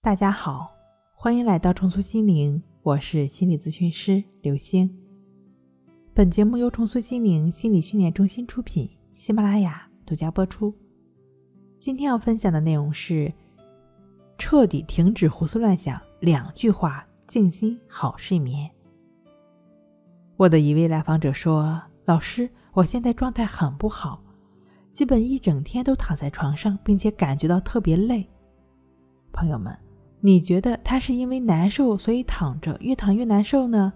大家好，欢迎来到重塑心灵，我是心理咨询师刘星。本节目由重塑心灵心理训练中心出品，喜马拉雅独家播出。今天要分享的内容是彻底停止胡思乱想，2句话静心好睡眠。我的一位来访者说，老师，我现在状态很不好，基本一整天都躺在床上，并且感觉到特别累。朋友们，你觉得他是因为难受所以躺着越躺越难受呢，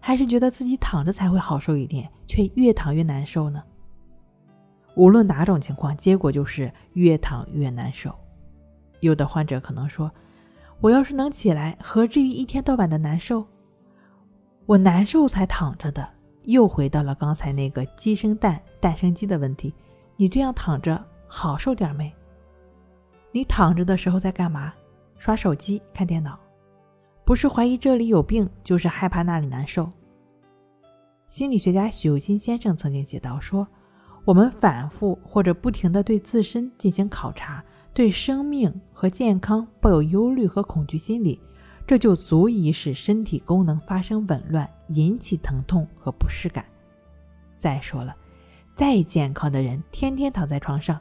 还是觉得自己躺着才会好受一点，却越躺越难受呢？无论哪种情况，结果就是越躺越难受。有的患者可能说，我要是能起来，何至于一天到晚的难受？我难受才躺着的。又回到了刚才那个鸡生蛋蛋生鸡的问题，你这样躺着好受点没？你躺着的时候在干嘛？刷手机看电脑，不是怀疑这里有病，就是害怕那里难受。心理学家许有金先生曾经写道说，我们反复或者不停地对自身进行考察，对生命和健康抱有忧虑和恐惧心理，这就足以使身体功能发生紊乱，引起疼痛和不适感。再说了，再健康的人天天躺在床上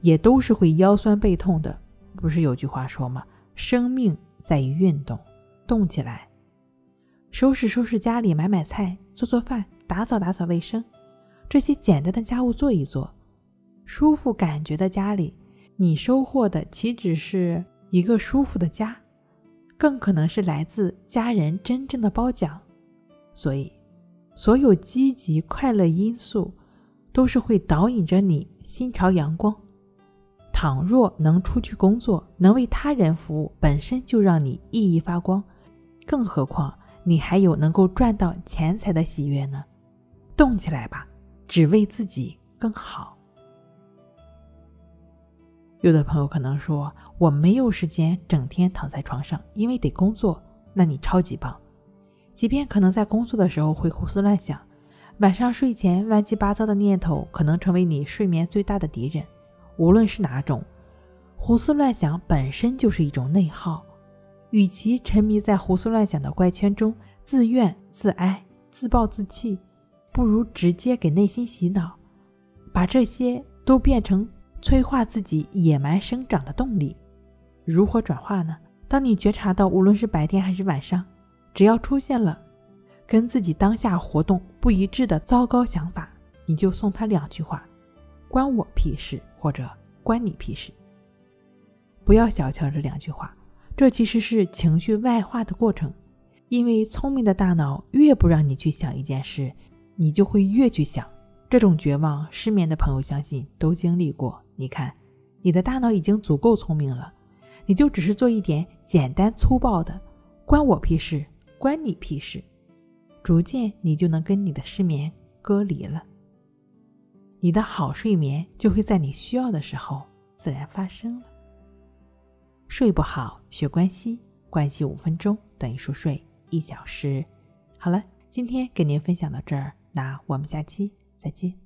也都是会腰酸背痛的。不是有句话说吗，生命在于运动，动起来，收拾收拾家里，买买菜，做做饭，打扫打扫卫生，这些简单的家务做一做，舒服感觉的家里，你收获的岂止是一个舒服的家，更可能是来自家人真正的褒奖。所以所有积极快乐因素都是会导引着你心潮阳光。倘若能出去工作，能为他人服务，本身就让你熠熠发光，更何况你还有能够赚到钱财的喜悦呢？动起来吧，只为自己更好。有的朋友可能说，我没有时间整天躺在床上，因为得工作。那你超级棒，即便可能在工作的时候会胡思乱想，晚上睡前乱七八糟的念头可能成为你睡眠最大的敌人。无论是哪种，胡思乱想本身就是一种内耗，与其沉迷在胡思乱想的怪圈中自怨自哀自暴自弃，不如直接给内心洗脑，把这些都变成催化自己野蛮生长的动力。如何转化呢？当你觉察到无论是白天还是晚上，只要出现了跟自己当下活动不一致的糟糕想法，你就送他2句话，关我屁事，或者关你屁事。不要小瞧这2句话，这其实是情绪外化的过程。因为聪明的大脑越不让你去想一件事，你就会越去想。这种绝望失眠的朋友相信都经历过。你看，你的大脑已经足够聪明了，你就只是做一点简单粗暴的关我屁事，关你屁事，逐渐你就能跟你的失眠隔离了。你的好睡眠就会在你需要的时候自然发生了。睡不好学关系，关系5分钟等于熟睡1小时。好了，今天给您分享到这儿，那我们下期再见。